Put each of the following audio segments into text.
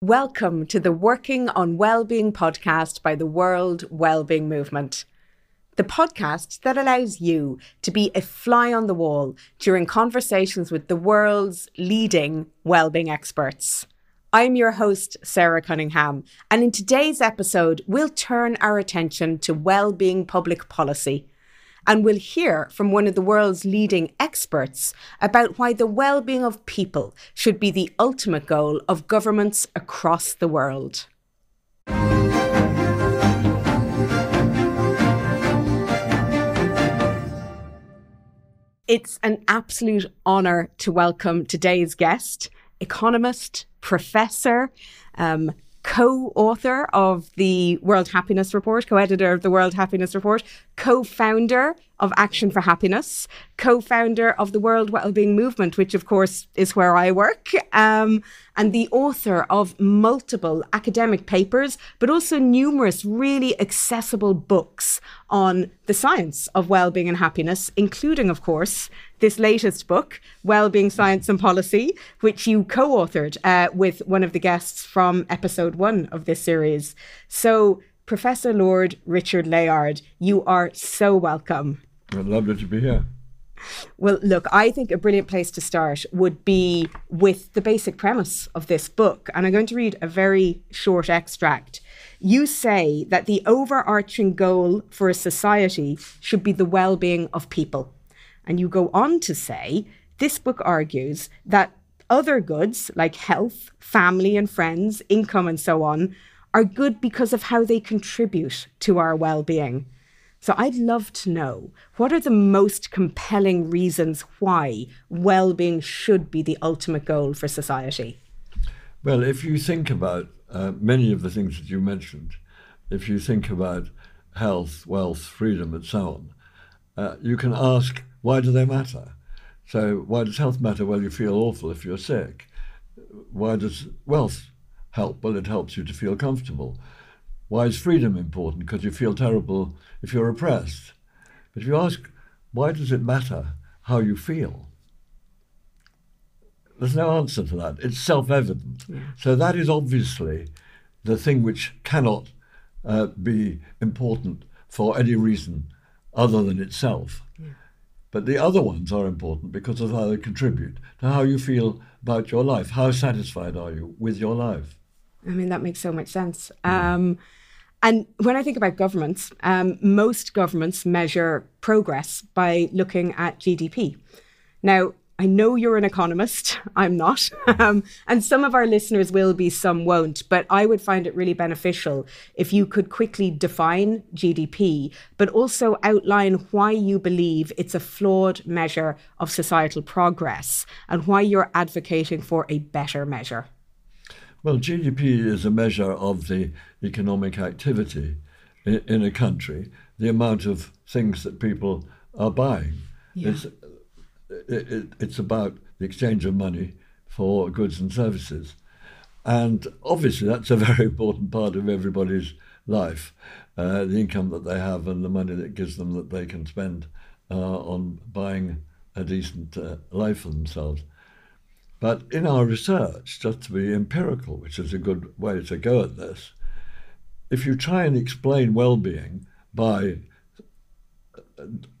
Welcome to the Working on Wellbeing podcast by the World Wellbeing Movement, the podcast that allows you to be a fly on the wall during conversations with the world's leading wellbeing experts. I'm your host, Sarah Cunningham, and in today's episode, we'll turn our attention to wellbeing public policy. And we'll hear from one of the world's leading experts about why the well-being of people should be the ultimate goal of governments across the world. It's an absolute honour to welcome today's guest, economist, professor, co-author of the World Happiness Report, co-editor of the World Happiness Report, co-founder of Action for Happiness, co-founder of the World Wellbeing Movement, which of course is where I work, and the author of multiple academic papers, but also numerous really accessible books on the science of wellbeing and happiness, including, of course, this latest book, Wellbeing, Science and Policy, which you co-authored with one of the guests from episode 1 of this series. So, Professor Lord Richard Layard, you are so welcome. Well, lovely to be here. Well, look, I think a brilliant place to start would be with the basic premise of this book. And I'm going to read a very short extract. You say that the overarching goal for a society should be the well-being of people. And you go on to say, this book argues that other goods like health, family and friends, income and so on, are good because of how they contribute to our well-being. So I'd love to know, what are the most compelling reasons why well-being should be the ultimate goal for society? Well, if you think about many of the things that you mentioned, if you think about health, wealth, freedom and so on, you can ask, why do they matter? So why does health matter? Well, you feel awful if you're sick. Why does wealth help? Well, it helps you to feel comfortable. Why is freedom important? Because you feel terrible if you're oppressed. But if you ask, why does it matter how you feel? There's no answer to that. It's self-evident. Yeah. So that is obviously the thing which cannot be important for any reason other than itself. Yeah. But the other ones are important because of how they contribute to how you feel about your life. How satisfied are you with your life? I mean, that makes so much sense. And when I think about governments, most governments measure progress by looking at GDP. Now, I know you're an economist, I'm not, and some of our listeners will be, some won't, but I would find it really beneficial if you could quickly define GDP, but also outline why you believe it's a flawed measure of societal progress and why you're advocating for a better measure. Well, GDP is a measure of the economic activity in a country, the amount of things that people are buying. Yeah. It's about the exchange of money for goods and services. And obviously, that's a very important part of everybody's life, the income that they have and the money that gives them that they can spend on buying a decent life for themselves. But in our research, just to be empirical, which is a good way to go at this, if you try and explain well-being by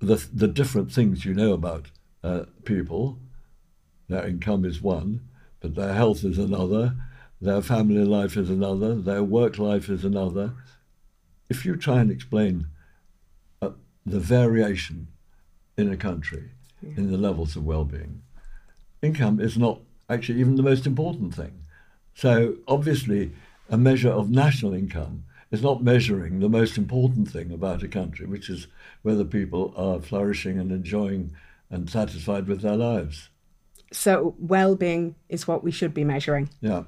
the different things you know about people, their income is one, but their health is another, their family life is another, their work life is another. If you try and explain the variation in a country, yeah, in the levels of well-being, income is not actually even the most important thing. So obviously, a measure of national income is not measuring the most important thing about a country, which is whether people are flourishing and enjoying and satisfied with their lives. So well-being is what we should be measuring. Yeah.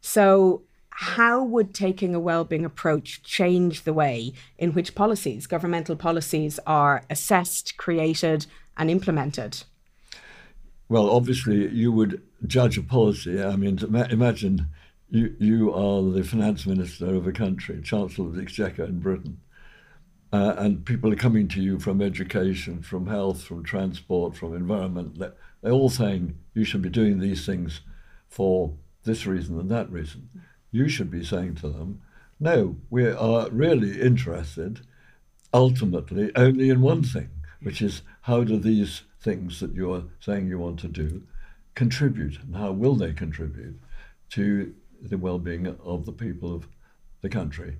So how would taking a well-being approach change the way in which policies, governmental policies, are assessed, created and implemented? Well, obviously, you would judge a policy. I mean, imagine you are the finance minister of a country, Chancellor of the Exchequer in Britain, and people are coming to you from education, from health, from transport, from environment. They're all saying you should be doing these things for this reason and that reason. you should be saying to them, no, we are really interested ultimately only in one thing, which is how do these things that you're saying you want to do contribute, and how will they contribute to the well-being of the people of the country.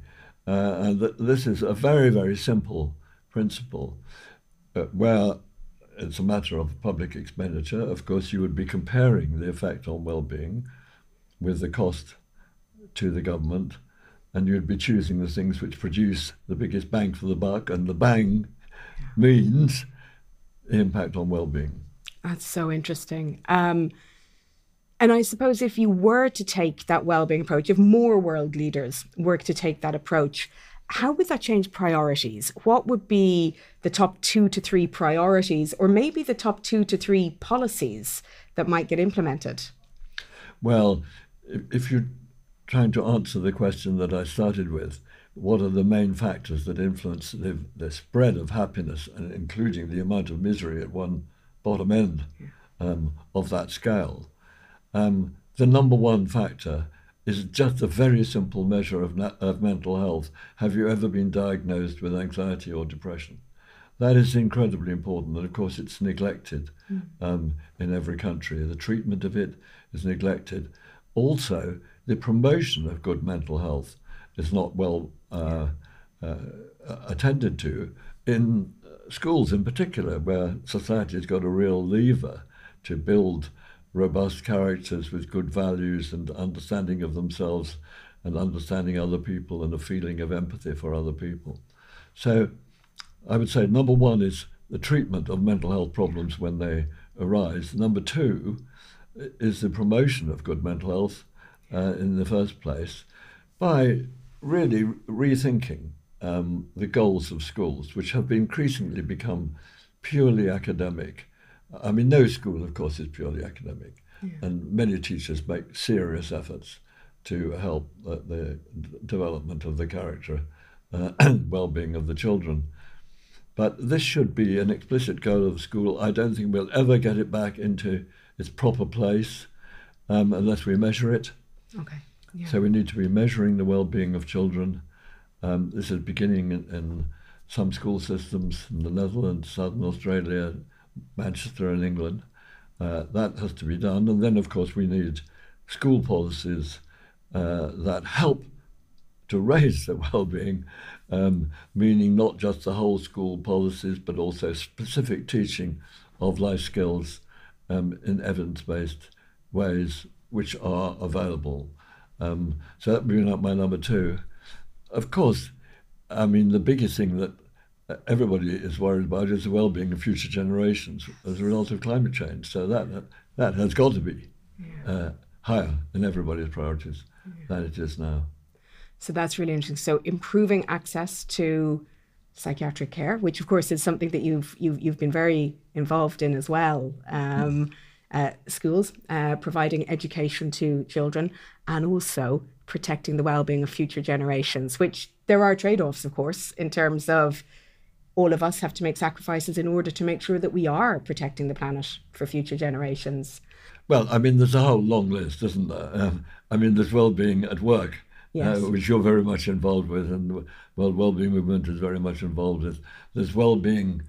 And this is a very, very simple principle where it's a matter of public expenditure. Of course, you would be comparing the effect on well-being with the cost to the government, and you'd be choosing the things which produce the biggest bang for the buck, and the bang means the impact on well-being. That's so interesting. And I suppose if you were to take that well-being approach, if more world leaders were to take that approach, how would that change priorities? What would be the top 2 to 3 priorities, or maybe the top 2 to 3 policies that might get implemented? Well, if you're trying to answer the question that I started with, what are the main factors that influence the spread of happiness, and including the amount of misery at one bottom end of that scale? The number one factor is just a very simple measure of mental health. Have you ever been diagnosed with anxiety or depression? That is incredibly important, and of course it's neglected in every country. The treatment of it is neglected. Also, the promotion of good mental health is not well attended to in schools in particular, where society's got a real lever to build robust characters with good values and understanding of themselves and understanding other people and a feeling of empathy for other people. So I would say number one is the treatment of mental health problems when they arise. Number two is the promotion of good mental health in the first place by really rethinking the goals of schools, which have increasingly become purely academic. I mean, no school, of course, is purely academic, and many teachers make serious efforts to help the development of the character and well-being of the children. But this should be an explicit goal of school. I don't think we'll ever get it back into its proper place unless we measure it. Okay. Yeah. So we need to be measuring the well-being of children. This is beginning in some school systems in the Netherlands, Southern Australia, Manchester and England. That has to be done. And then, of course, we need school policies that help to raise the well-being, meaning not just the whole school policies, but also specific teaching of life skills in evidence-based ways which are available. So that would be my number two. Of course, I mean, the biggest thing that everybody is worried about is the well-being of future generations as a result of climate change. So that has got to be higher in everybody's priorities than it is now. So that's really interesting. So improving access to psychiatric care, which of course is something that you've been very involved in as well. Schools, providing education to children, and also protecting the well-being of future generations, which there are trade-offs, of course, in terms of all of us have to make sacrifices in order to make sure that we are protecting the planet for future generations. Well, I mean, there's a whole long list, isn't there? I mean, there's well-being at work, which you're very much involved with, and the World Wellbeing Movement is very much involved with. There's well-being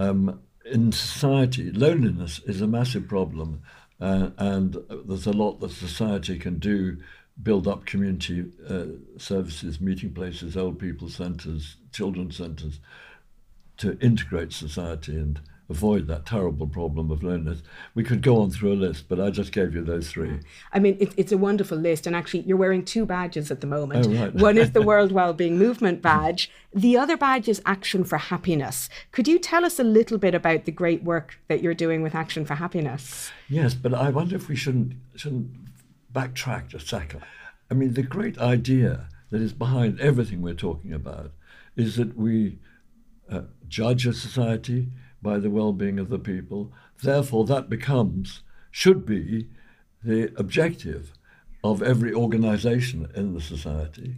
in society. Loneliness is a massive problem, and there's a lot that society can do, build up community services, meeting places, old people centres, children's centres, to integrate society and avoid that terrible problem of loneliness. We could go on through a list, but I just gave you those three. I mean, it's a wonderful list. And actually, you're wearing 2 badges at the moment. Oh, right. One is the World Wellbeing Movement badge. The other badge is Action for Happiness. Could you tell us a little bit about the great work that you're doing with Action for Happiness? Yes, but I wonder if we shouldn't backtrack a second. I mean, the great idea that is behind everything we're talking about is that we judge a society by the well-being of the people. Therefore, that should be the objective of every organisation in the society,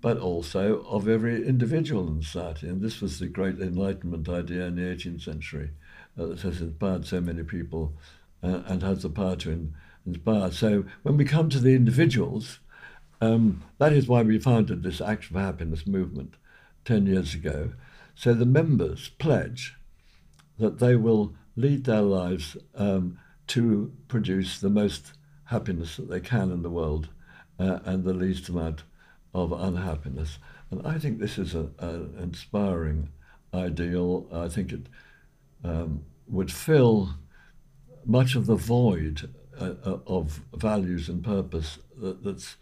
but also of every individual in society. And this was the great Enlightenment idea in the 18th century that has inspired so many people and has the power to inspire. So when we come to the individuals, That is why we founded this Action for Happiness movement 10 years ago. So the members pledge that they will lead their lives to produce the most happiness that they can in the world and the least amount of unhappiness. And I think this is an inspiring ideal. I think it would fill much of the void of values and purpose that's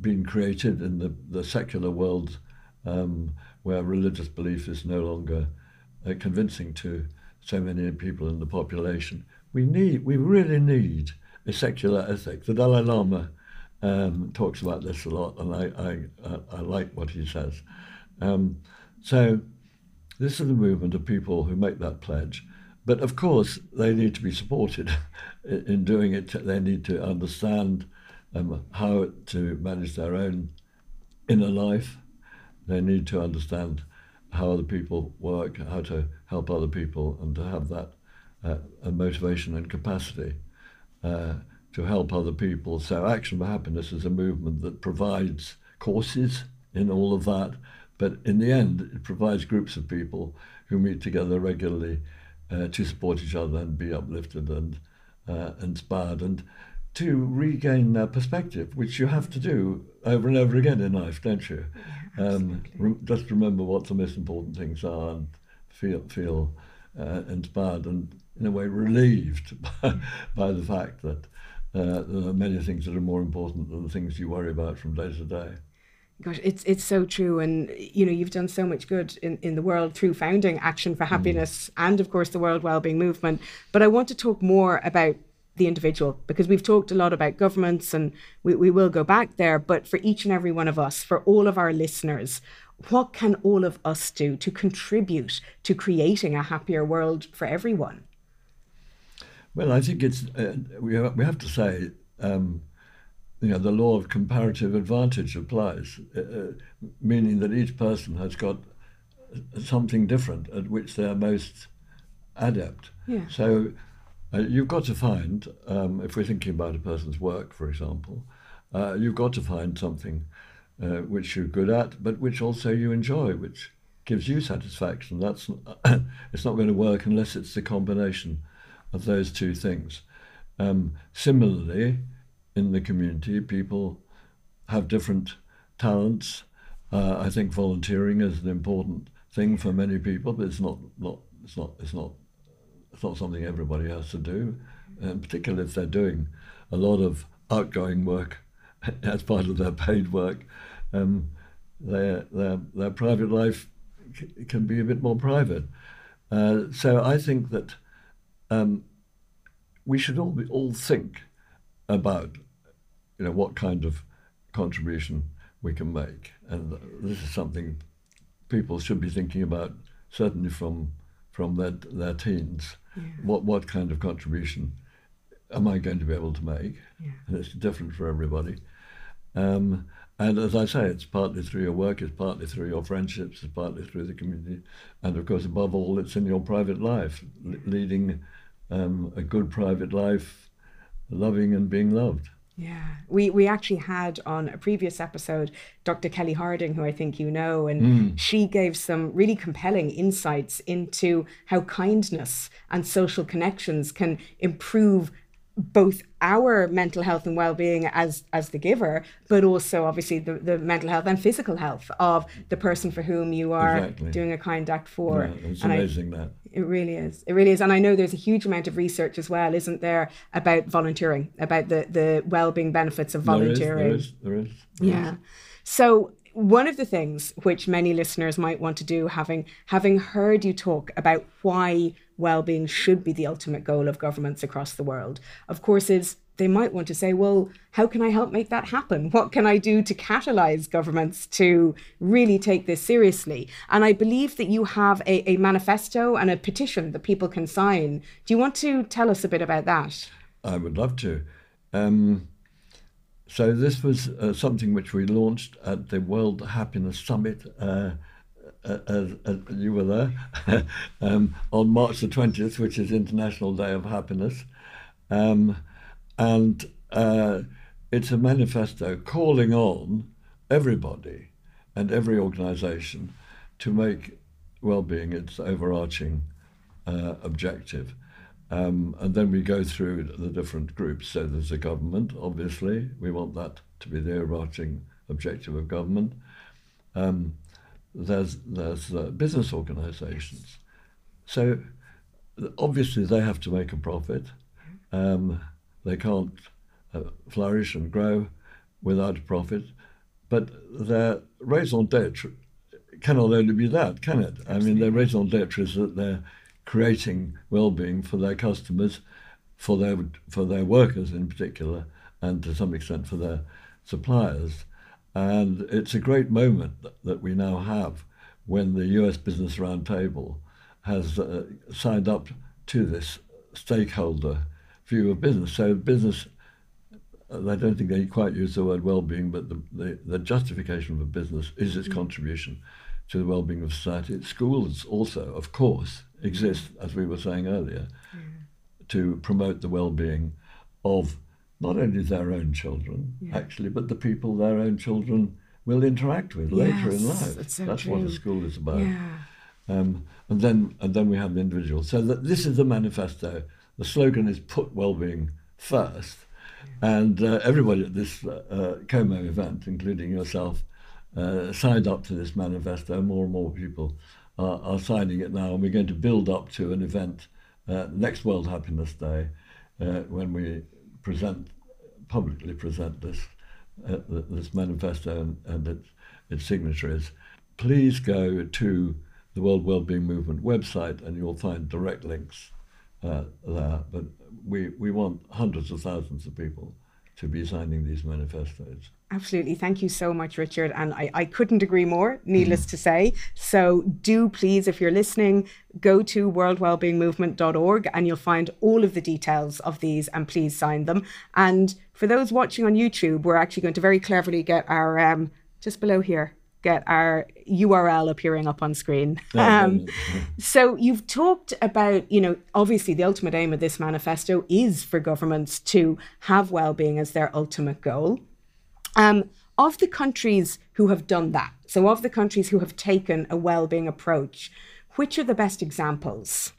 been created in the secular world where religious belief is no longer convincing to so many people in the population. We really need a secular ethic. The Dalai Lama talks about this a lot, and I like what he says. So this is the movement of people who make that pledge. But of course, they need to be supported in doing it. They need to understand how to manage their own inner life. They need to understand how other people work, how to help other people, and to have that motivation and capacity to help other people. So Action for Happiness is a movement that provides courses in all of that, but in the end, it provides groups of people who meet together regularly to support each other and be uplifted and inspired, and to regain their perspective, which you have to do over and over again in life, don't you? Just remember what the most important things are and feel inspired and, in a way, relieved by the fact that there are many things that are more important than the things you worry about from day to day. Gosh, it's so true. And, you know, you've done so much good in the world through founding Action for Happiness and, of course, the World Wellbeing Movement. But I want to talk more about the individual, because we've talked a lot about governments and we will go back there. But for each and every one of us, for all of our listeners, what can all of us do to contribute to creating a happier world for everyone? Well, I think it's we have to say, you know, the law of comparative advantage applies, meaning that each person has got something different at which they are most adept. Yeah. So you've got to find, if we're thinking about a person's work, for example, you've got to find something which you're good at, but which also you enjoy, which gives you satisfaction. That's it's not going to work unless it's the combination of those two things. Similarly, in the community, people have different talents. I think volunteering is an important thing for many people, but it's not something everybody has to do, and particularly if they're doing a lot of outgoing work as part of their paid work. Their private life can be a bit more private. So I think that we should all think about, you know, what kind of contribution we can make, and this is something people should be thinking about, certainly from their teens. Yeah. What kind of contribution am I going to be able to make? Yeah. And it's different for everybody. And as I say, it's partly through your work, it's partly through your friendships, it's partly through the community, and of course, above all, it's in your private life, leading a good private life, loving and being loved. Yeah, we actually had on a previous episode Dr. Kelly Harding, who I think you know, and she gave some really compelling insights into how kindness and social connections can improve both our mental health and well-being as the giver, but also obviously the mental health and physical health of the person for whom you are doing a kind act for. Yeah, it's amazing that. It really is. And I know there's a huge amount of research as well, isn't there, about volunteering, about the well-being benefits of volunteering. There is. Yeah. So one of the things which many listeners might want to do, having heard you talk about why well-being should be the ultimate goal of governments across the world, of course, is they might want to say, well, how can I help make that happen? What can I do to catalyze governments to really take this seriously? And I believe that you have a manifesto and a petition that people can sign. Do you want to tell us a bit about that? I would love to. So this was something which we launched at the World Happiness Summit, you were there, on March the 20th, which is International Day of Happiness. And It's a manifesto calling on everybody and every organisation to make well-being its overarching objective. And then we go through the different groups. So there's the government, obviously. We want that to be the overarching objective of government. There's business organisations. So obviously they have to make a profit. They can't flourish and grow without a profit. But their raison d'etre cannot only be that, can it? Absolutely. I mean, their raison d'etre is that they're creating well-being for their customers, for their workers in particular, and to some extent for their suppliers. And it's a great moment that we now have when the US Business Roundtable has signed up to this stakeholder view of business. So business, I don't think they quite use the word well-being, but the justification for business is its contribution to the well-being of society. Schools also, of course, exist, as we were saying earlier, to promote the well-being of not only their own children, actually, but the people their own children will interact with later in life. That's what a school is about. Yeah. And then we have the individual. So this is the manifesto. The slogan is put well-being first. And everybody at this Como event, including yourself, signed up to this manifesto. More and more people are signing it now, and we're going to build up to an event next World Happiness Day when we publicly present this this manifesto and its signatories. Please go to the World Wellbeing Movement website, and you'll find direct links there. But we want hundreds of thousands of people to be signing these manifestos. Absolutely. Thank you so much, Richard. And I couldn't agree more, needless to say. So do please, if you're listening, go to worldwellbeingmovement.org and you'll find all of the details of these, and please sign them. And for those watching on YouTube, we're actually going to very cleverly get our, just below here, get our URL appearing up on screen. So you've talked about, obviously the ultimate aim of this manifesto is for governments to have well-being as their ultimate goal. Of the countries who have done that, so of the countries who have taken a well-being approach, which are the best examples?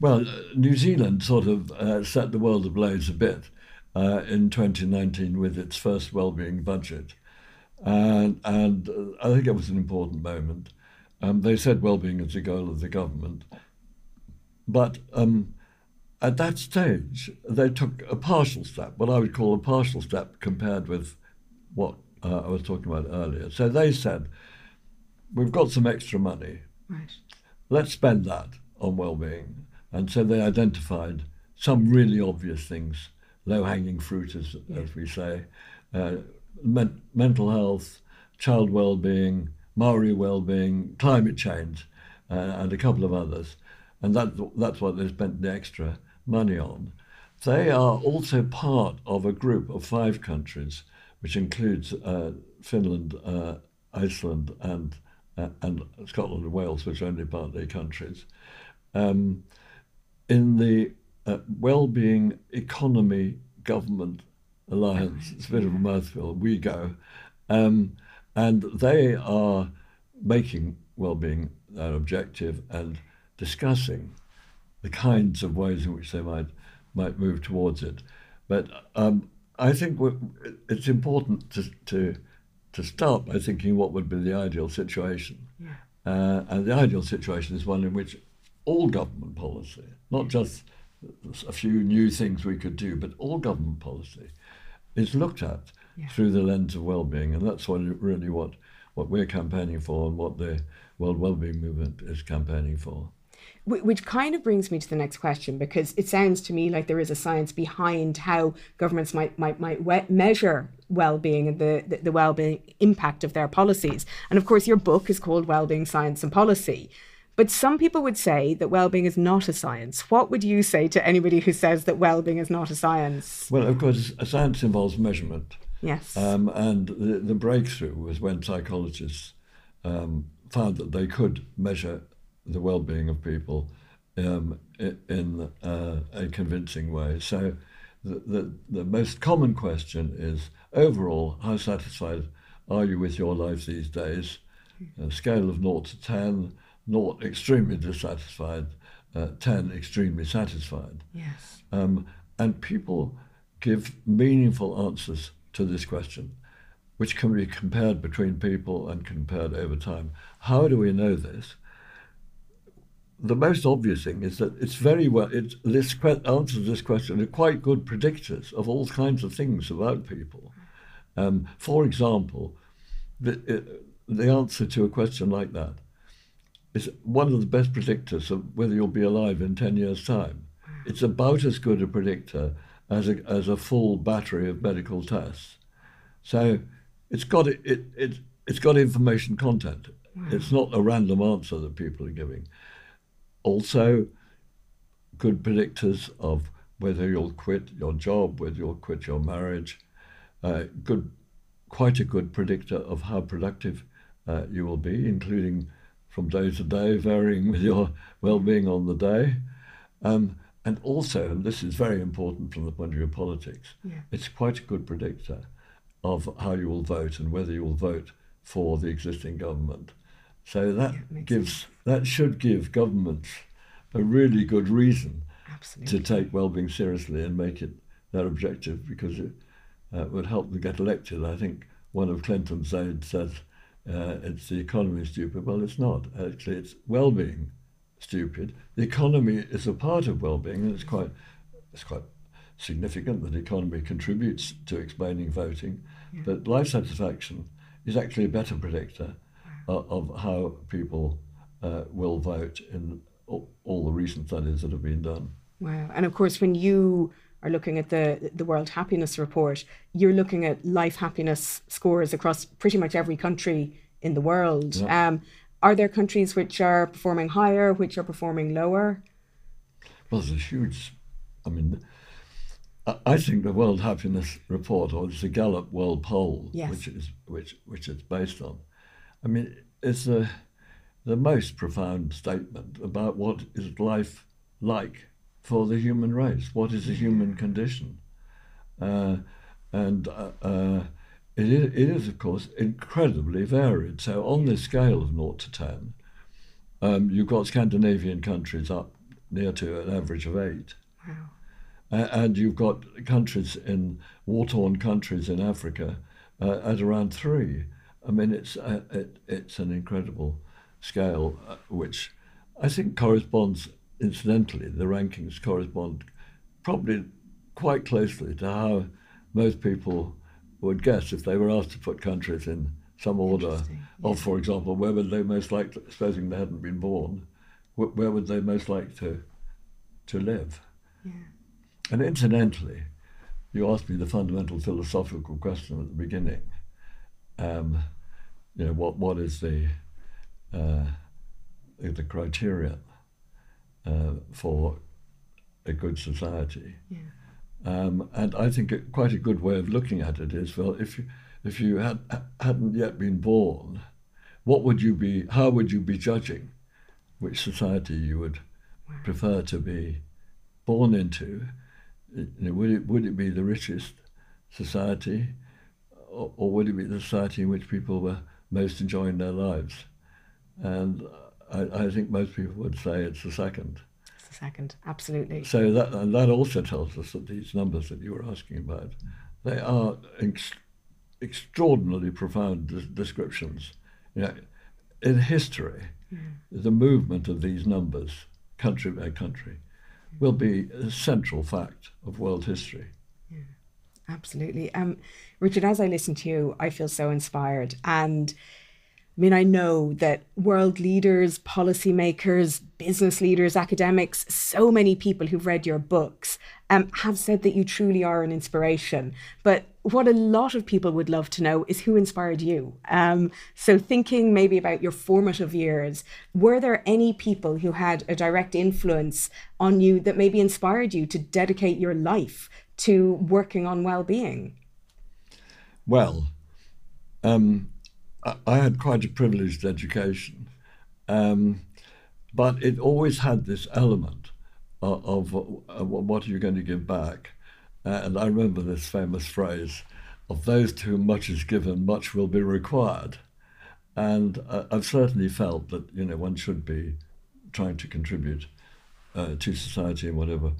Well, New Zealand sort of set the world ablaze a bit in 2019 with its first well-being budget. And I think it was an important moment. They said well-being is the goal of the government. But at that stage, they took a partial step, what I would call a partial step compared with what I was talking about earlier. So they said, we've got some extra money. Right. Let's spend that on well-being. And so they identified some really obvious things, low-hanging fruit, as we say, mental health, child well-being, Maori well-being, climate change, and a couple of others. And that's what they spent the extra money on. They are also part of a group of 5 countries, which includes Finland, Iceland, and Scotland and Wales, which are only partly countries, in the Wellbeing Economy Government Alliance. It's a bit of a mouthful, we go. And they are making well-being their objective and discussing the kinds of ways in which they might move towards it. But I think it's important to start by thinking what would be the ideal situation. Yeah. And the ideal situation is one in which all government policy, not just a few new things we could do, but all government policy is looked at through the lens of well-being. And that's really what we're campaigning for, and what the World Wellbeing Movement is campaigning for. Which kind of brings me to the next question, because it sounds to me like there is a science behind how governments might measure well-being and the well-being impact of their policies. And of course, your book is called Wellbeing, Science and Policy. But some people would say that well-being is not a science. What would you say to anybody who says that well-being is not a science? Well, of course, a science involves measurement. Yes. And the breakthrough was when psychologists found that they could measure the well-being of people in a convincing way. So the most common question is, overall, how satisfied are you with your life these days? A scale of 0 to 10, 0 extremely dissatisfied, 10 extremely satisfied. Yes. And people give meaningful answers to this question, which can be compared between people and compared over time. How do we know this? The most obvious thing is that it's very well, this answers to this question are quite good predictors of all kinds of things about people. For example, the answer to a question like that is one of the best predictors of whether you'll be alive in 10 years' time. It's about as good a predictor as a full battery of medical tests. So it's got information content. Wow. It's not a random answer that people are giving. Also, good predictors of whether you'll quit your job, whether you'll quit your marriage. Quite a good predictor of how productive you will be, including from day to day, varying with your well-being on the day. And also, and this is very important from the point of view of politics, yeah, it's quite a good predictor of how you will vote and whether you will vote for the existing government. So that should give governments a really good reason, absolutely, to take well-being seriously and make it their objective, because it would help them get elected. I think one of Clinton's aides said, it's the economy stupid. Well, it's not. Actually, it's well-being stupid. The economy is a part of well-being, and it's quite significant that the economy contributes to explaining voting. Yeah. But life satisfaction is actually a better predictor of how people will vote in all the recent studies that have been done. Wow. And of course, when you are looking at the World Happiness Report, you're looking at life happiness scores across pretty much every country in the world. Yeah. Are there countries which are performing higher, which are performing lower? Well, there's a huge, I think the World Happiness Report, or the Gallup World Poll, yes, which it's based on, it's the most profound statement about what is life like for the human race. What is the human condition? It is, of course, incredibly varied. So on this scale of 0 to 10, you've got Scandinavian countries up near to an average of 8. Wow. And you've got war-torn countries in Africa at around 3. It's an incredible scale, which I think corresponds, incidentally, the rankings correspond probably quite closely to how most people would guess if they were asked to put countries in some order. Of, for example, where would they most like to, supposing they hadn't been born, where would they most like to live? Yeah. And incidentally, you asked me the fundamental philosophical question at the beginning. What is the criteria for a good society? Yeah. And I think quite a good way of looking at it is, well, if you hadn't yet been born, what would you be? How would you be judging which society you would prefer to be born into? Would it be the richest society? Or would it be the society in which people were most enjoying their lives? And I think most people would say it's the second. It's the second, absolutely. So that also tells us that these numbers that you were asking about, they are extraordinarily profound descriptions. In history, the movement of these numbers, country by country, will be a central fact of world history. Yeah. Absolutely. Richard, as I listen to you, I feel so inspired. And I know that world leaders, policymakers, business leaders, academics, so many people who've read your books have said that you truly are an inspiration. But what a lot of people would love to know is who inspired you. So thinking maybe about your formative years, were there any people who had a direct influence on you that maybe inspired you to dedicate your life to working on well-being? Well, I had quite a privileged education, but it always had this element of what are you going to give back? And I remember this famous phrase, of those to whom much is given, much will be required. And I've certainly felt that, you know, one should be trying to contribute to society in whatever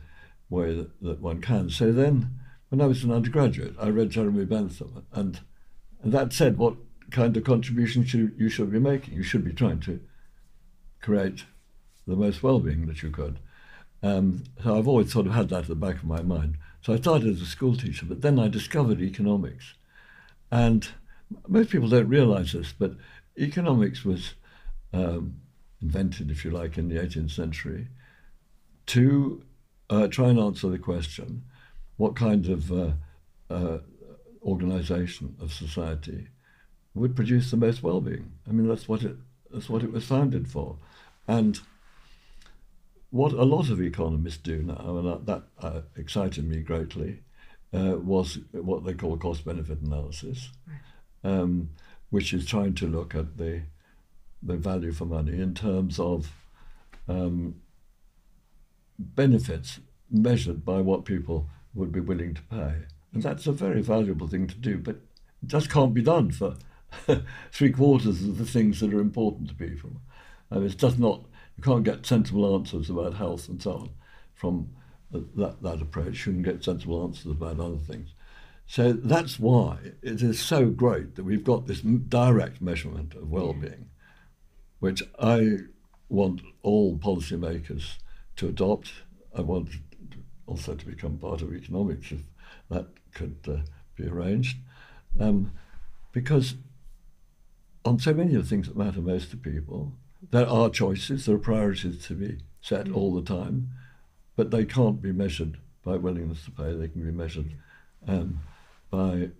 way that one can. So then, when I was an undergraduate, I read Jeremy Bentham, and that said what kind of contribution you should be making. You should be trying to create the most well-being that you could. So I've always sort of had that at the back of my mind. So I started as a school teacher, but then I discovered economics. And most people don't realize this, but economics was invented, if you like, in the 18th century to try and answer the question, what kind of organization of society would produce the most well-being? I mean, that's what it was founded for. And what a lot of economists do now, and that excited me greatly, was what they call cost-benefit analysis, which is trying to look at the value for money in terms of benefits measured by what people would be willing to pay. And that's a very valuable thing to do, but it just can't be done for 3/4 of the things that are important to people. I mean, it's just not, you can't get sensible answers about health and so on from that approach. You can get sensible answers about other things. So that's why it is so great that we've got this direct measurement of well-being, which I want all policymakers to adopt. I want also to become part of economics if that could be arranged, because on so many of the things that matter most to people, there are choices, there are priorities to be set all the time, but they can't be measured by willingness to pay. They can be measured by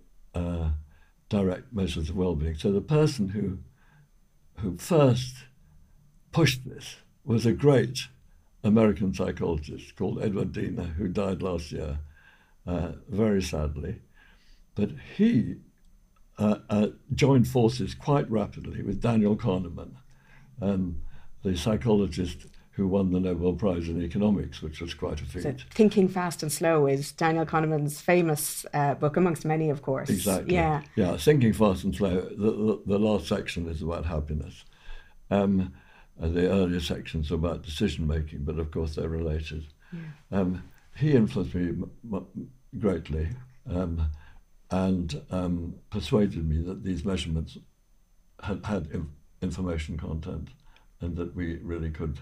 direct measures of well-being. So the person who first pushed this was a great American psychologist called Edward Diener, who died last year, very sadly. But he joined forces quite rapidly with Daniel Kahneman, the psychologist who won the Nobel Prize in economics, which was quite a feat. So Thinking Fast and Slow is Daniel Kahneman's famous book, amongst many, of course. Exactly. Yeah, Thinking Fast and Slow. The last section is about happiness. The earlier sections are about decision-making, but of course they're related. Yeah. He influenced me greatly and persuaded me that these measurements had information content and that we really could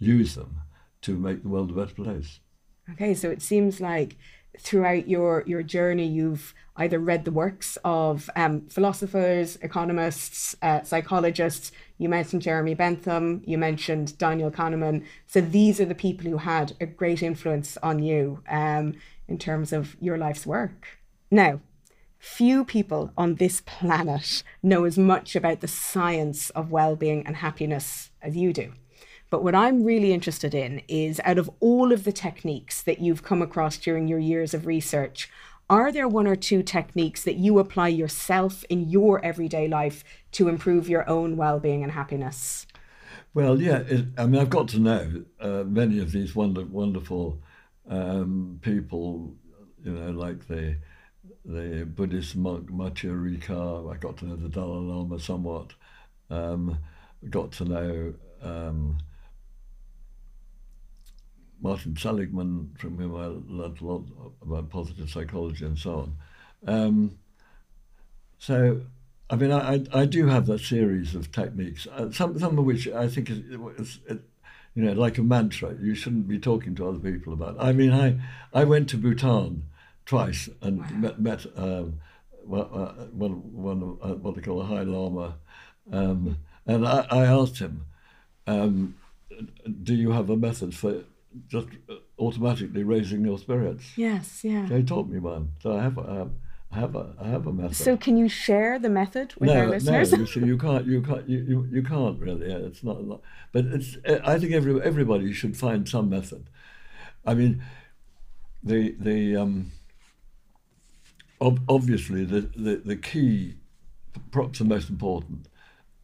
use them to make the world a better place. Okay, so it seems like throughout your journey, you've either read the works of philosophers, economists, psychologists. You mentioned Jeremy Bentham, you mentioned Daniel Kahneman. So these are the people who had a great influence on you in terms of your life's work. Now, few people on this planet know as much about the science of well-being and happiness as you do. But what I'm really interested in is, out of all of the techniques that you've come across during your years of research, are there one or two techniques that you apply yourself in your everyday life to improve your own well-being and happiness? Well, yeah, I mean, I've got to know many of these wonderful people, you know, like the Buddhist monk Matthieu Ricard. I got to know the Dalai Lama somewhat. Got to know Martin Seligman, from whom I learned a lot about positive psychology and so on. So, I mean, I do have that series of techniques, some of which I think is you know, like a mantra. You shouldn't be talking to other people about. I mean, I went to Bhutan twice and met what they call a High Lama, and I asked him, do you have a method for just automatically raising your spirits? Yes, yeah. They taught me one, so I have a method. So can you share the method with our listeners? No, you can't really. It's not a lot, but I think everybody should find some method. I mean, obviously the key, perhaps the most important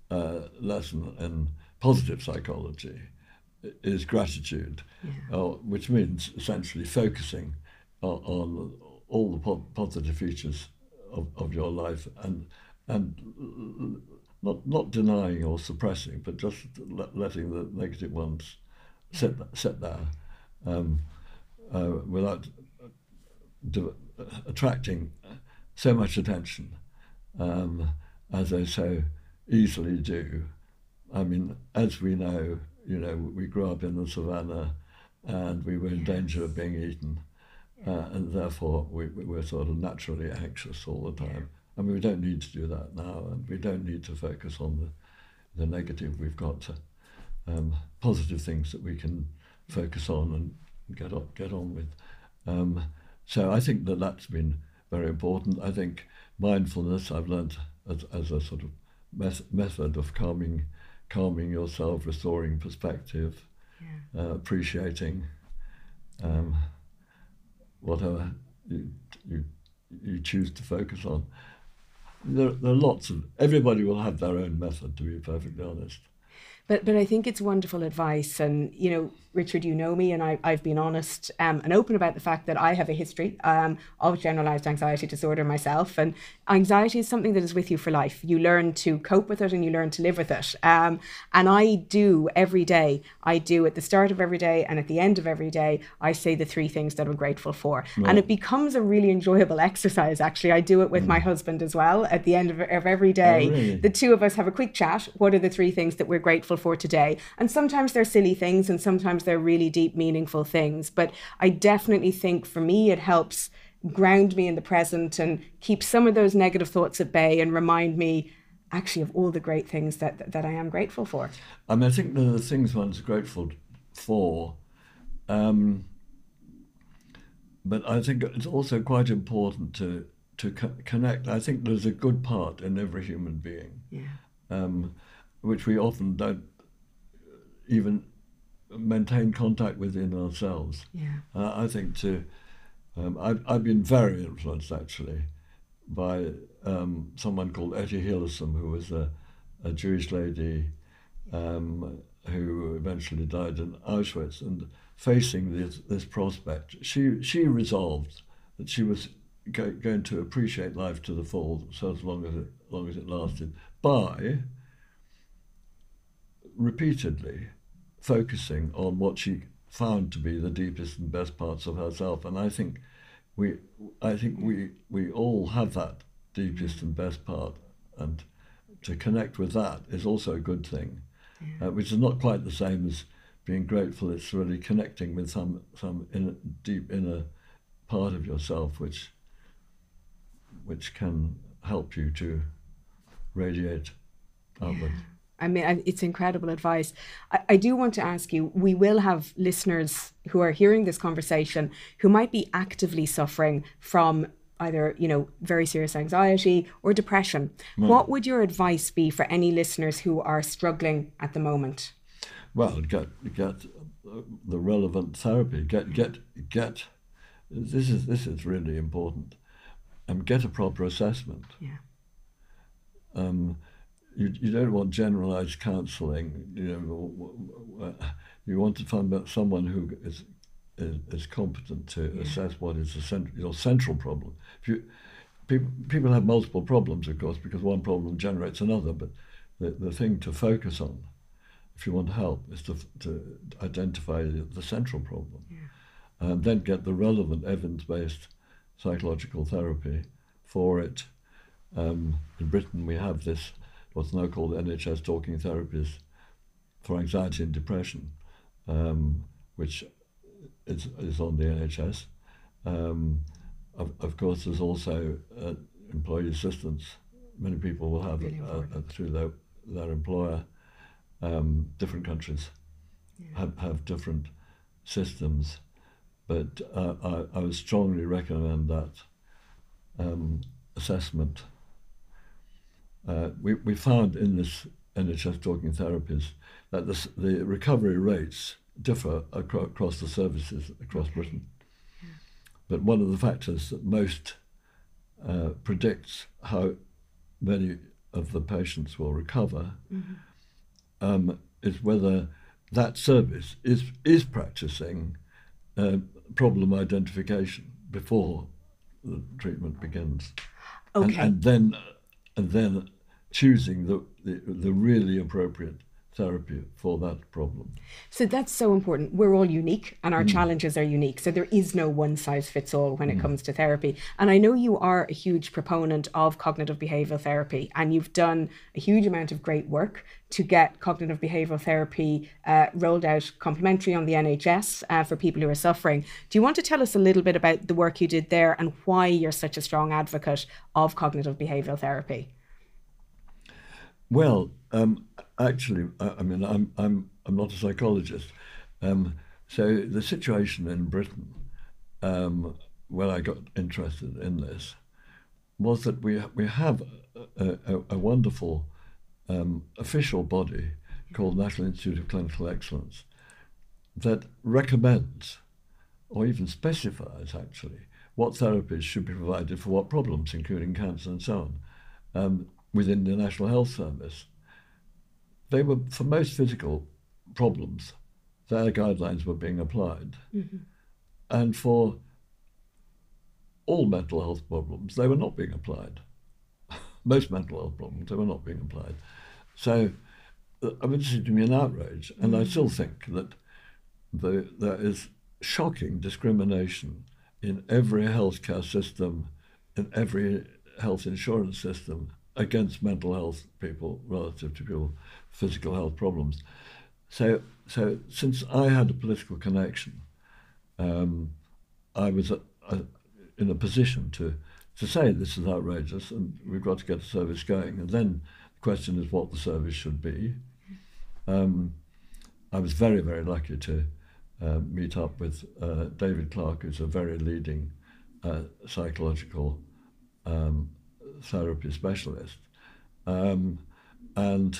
lesson in positive psychology is gratitude, which means essentially focusing on all the positive features of your life, and not denying or suppressing, but just letting the negative ones sit there without attracting so much attention as they so easily do. I mean, as we know, we grew up in the savannah and we were in danger of being eaten, and therefore we're sort of naturally anxious all the time. I mean, we don't need to do that now, and we don't need to focus on the negative. We've got positive things that we can focus on and get on with. So I think that's been very important. I think mindfulness, I've learned as a sort of method of calming yourself, restoring perspective, appreciating whatever you choose to focus on. There are lots of, everybody will have their own method, to be perfectly honest. But I think it's wonderful advice. And, Richard, you know me, and I've been honest and open about the fact that I have a history of generalized anxiety disorder myself. And anxiety is something that is with you for life. You learn to cope with it and you learn to live with it. And I do every day. I do at the start of every day and at the end of every day, I say the three things that I'm grateful for. Right. And it becomes a really enjoyable exercise, actually. I do it with my husband as well. At the end of every day, the two of us have a quick chat. What are the three things that we're grateful for today? And sometimes they're silly things, and sometimes they're really deep, meaningful things. But I definitely think for me, it helps ground me in the present and keep some of those negative thoughts at bay and remind me actually of all the great things that I am grateful for. I mean, I think the things one's grateful for, but I think it's also quite important to connect. I think there's a good part in every human being. Which we often don't even maintain contact within ourselves. I think I've been very influenced actually by someone called Etty Hillesum, who was a Jewish lady who eventually died in Auschwitz. And facing this prospect, she resolved that she was going to appreciate life to the full, so as long as it lasted, by repeatedly focusing on what she found to be the deepest and best parts of herself. And I think we all have that deepest and best part, and to connect with that is also a good thing, which is not quite the same as being grateful. It's really connecting with some deep inner part of yourself, which can help you to radiate outward. I mean, it's incredible advice. I do want to ask you, we will have listeners who are hearing this conversation who might be actively suffering from either, very serious anxiety or depression. What would your advice be for any listeners who are struggling at the moment? Well, get the relevant therapy. Get. This is really important. Get a proper assessment. You don't want generalized counselling. You want to find out someone who is competent to assess what is your central problem. If people have multiple problems, of course, because one problem generates another. But the thing to focus on, if you want help, is to identify the central problem, and then get the relevant evidence-based psychological therapy for it. In Britain, we have this, what's now called NHS talking therapies for anxiety and depression, which is on the NHS. Of course, there's also employee assistance. Many people will have through their employer. Different countries have different systems, but I would strongly recommend that assessment. We found in this NHS talking therapies that the recovery rates differ across the services across Britain. But one of the factors that most predicts how many of the patients will recover is whether that service is practicing problem identification. before the treatment begins. Okay. And then choosing the really appropriate therapy for that problem. So that's so important. We're all unique and our challenges are unique. So there is no one size fits all when it comes to therapy. And I know you are a huge proponent of cognitive behavioral therapy, and you've done a huge amount of great work to get cognitive behavioral therapy rolled out complimentary on the NHS for people who are suffering. Do you want to tell us a little bit about the work you did there and why you're such a strong advocate of cognitive behavioral therapy? Well, actually, I mean, I'm not a psychologist. So the situation in Britain, when I got interested in this, was that we have a wonderful official body called National Institute of Clinical Excellence that recommends, or even specifies actually, what therapies should be provided for what problems, including cancer and so on. Within the National Health Service, they were, for most physical problems, their guidelines were being applied. Mm-hmm. And for all mental health problems, they were not being applied. Most mental health problems, they were not being applied. So, I mean, it seemed to me an outrage. And I still think that there is shocking discrimination in every healthcare system, in every health insurance system, against mental health people relative to people with physical health problems. So since I had a political connection, I was in a position to say this is outrageous and we've got to get a service going. And then the question is what the service should be. I was very, very lucky to meet up with David Clark, who's a very leading psychological therapy specialist, and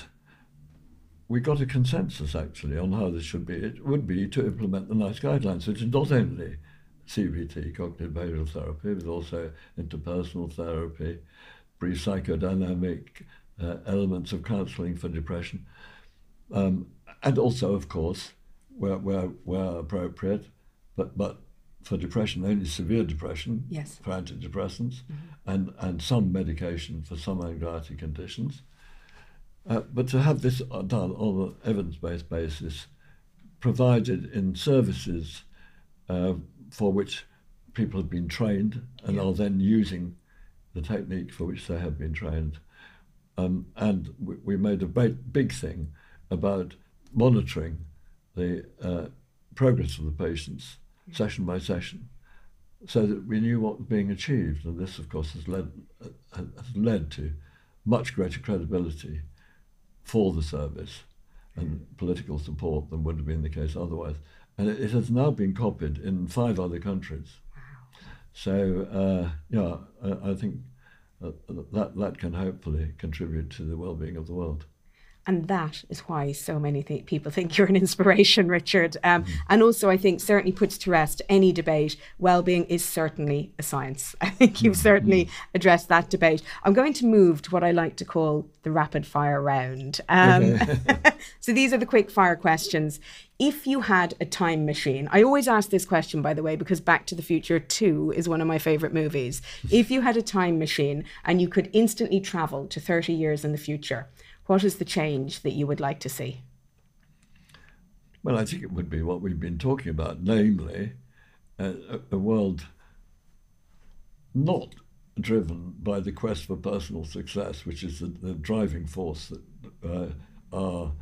we got a consensus actually on how this should be. It would be to implement the NICE guidelines, which is not only CBT, cognitive behavioral therapy, but also interpersonal therapy, brief psychodynamic elements of counselling for depression, and also, of course, where appropriate, but for depression, only severe depression, yes, for antidepressants, and some medication for some anxiety conditions. But to have this done on an evidence-based basis, provided in services for which people have been trained and are then using the technique for which they have been trained. And we made a big thing about monitoring the progress of the patients session by session, so that we knew what was being achieved. And this, of course, has led to much greater credibility for the service and political support than would have been the case otherwise. And it has now been copied in 5 other countries. Wow. So, I think that can hopefully contribute to the well-being of the world. And that is why so many people think you're an inspiration, Richard. And also, I think, certainly puts to rest any debate. Wellbeing is certainly a science. I think you've certainly addressed that debate. I'm going to move to what I like to call the rapid fire round. So these are the quick fire questions. If you had a time machine, I always ask this question, by the way, because Back to the Future 2 is one of my favorite movies. If you had a time machine and you could instantly travel to 30 years in the future, what is the change that you would like to see? Well, I think it would be what we've been talking about, namely a world not driven by the quest for personal success, which is the driving force that our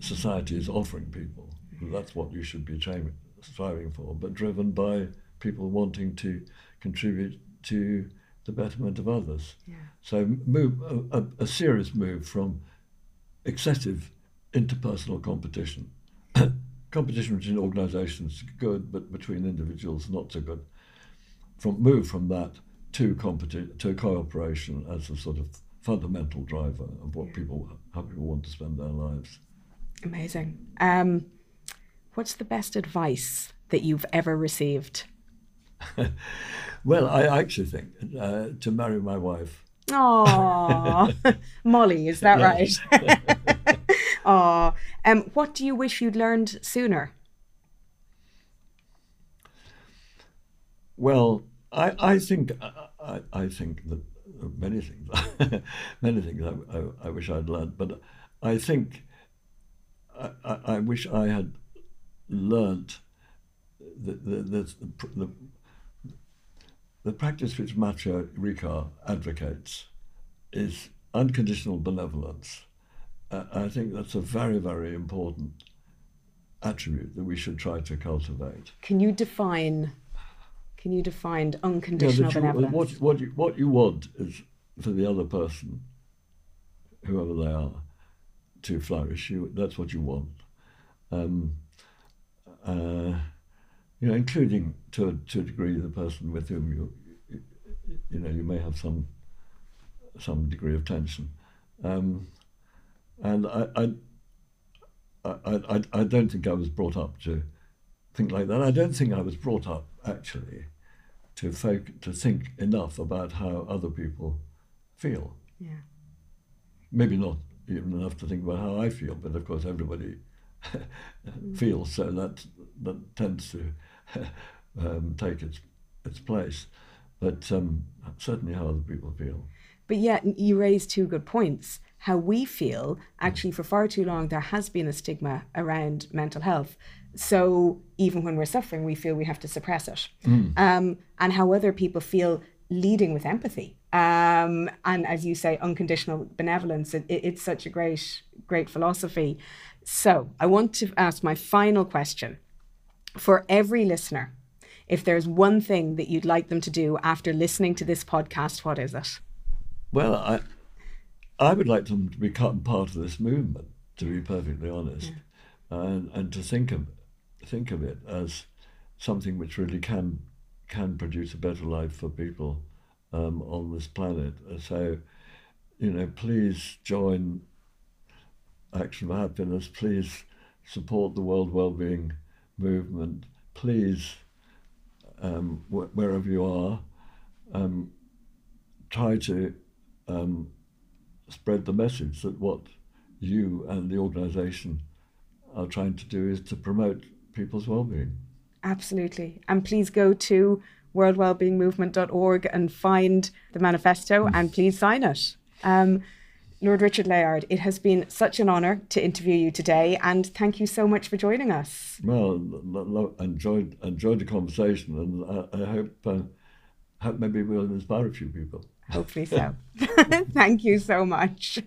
society is offering people. That's what you should be striving for, but driven by people wanting to contribute to the betterment of others. Yeah. So a serious move from excessive interpersonal competition. Competition between organisations good, but between individuals not so good. Move from that to cooperation as a sort of fundamental driver of what how people want to spend their lives. Amazing. What's the best advice that you've ever received? Well, I actually think to marry my wife. Oh, Molly, is that right? Oh, what do you wish you'd learned sooner? Well, I think that many things, I wish I'd learned, but I think I wish I had learned the practice which Matthieu Ricard advocates is unconditional benevolence. I think that's a very, very important attribute that we should try to cultivate. Can you define unconditional benevolence? What you want is for the other person, whoever they are, to flourish. That's what you want. Including to a degree the person with whom you may have some degree of tension. And I don't think I was brought up to think like that. I don't think I was brought up actually to think enough about how other people feel. Yeah. Maybe not even enough to think about how I feel, but of course everybody feels, so that tends to take its place. But certainly how other people feel. But yet you raise two good points. How we feel, actually for far too long, there has been a stigma around mental health. So even when we're suffering, we feel we have to suppress it. And how other people feel, leading with empathy. And as you say, unconditional benevolence, it's such a great, great philosophy. So I want to ask my final question. For every listener, if there's one thing that you'd like them to do after listening to this podcast, what is it? Well, I would like them to become part of this movement, to be perfectly honest, yeah. and to think of it as something which really can produce a better life for people on this planet. So, please join Action for Happiness. Please support the World Wellbeing Movement. Please, wherever you are, try to spread the message that what you and the organisation are trying to do is to promote people's wellbeing. Absolutely. And please go to worldwellbeingmovement.org and find the manifesto and please sign it. Lord Richard Layard, it has been such an honour to interview you today, and thank you so much for joining us. Well, enjoyed the conversation, and I hope maybe we'll inspire a few people. Hopefully so. Thank you so much.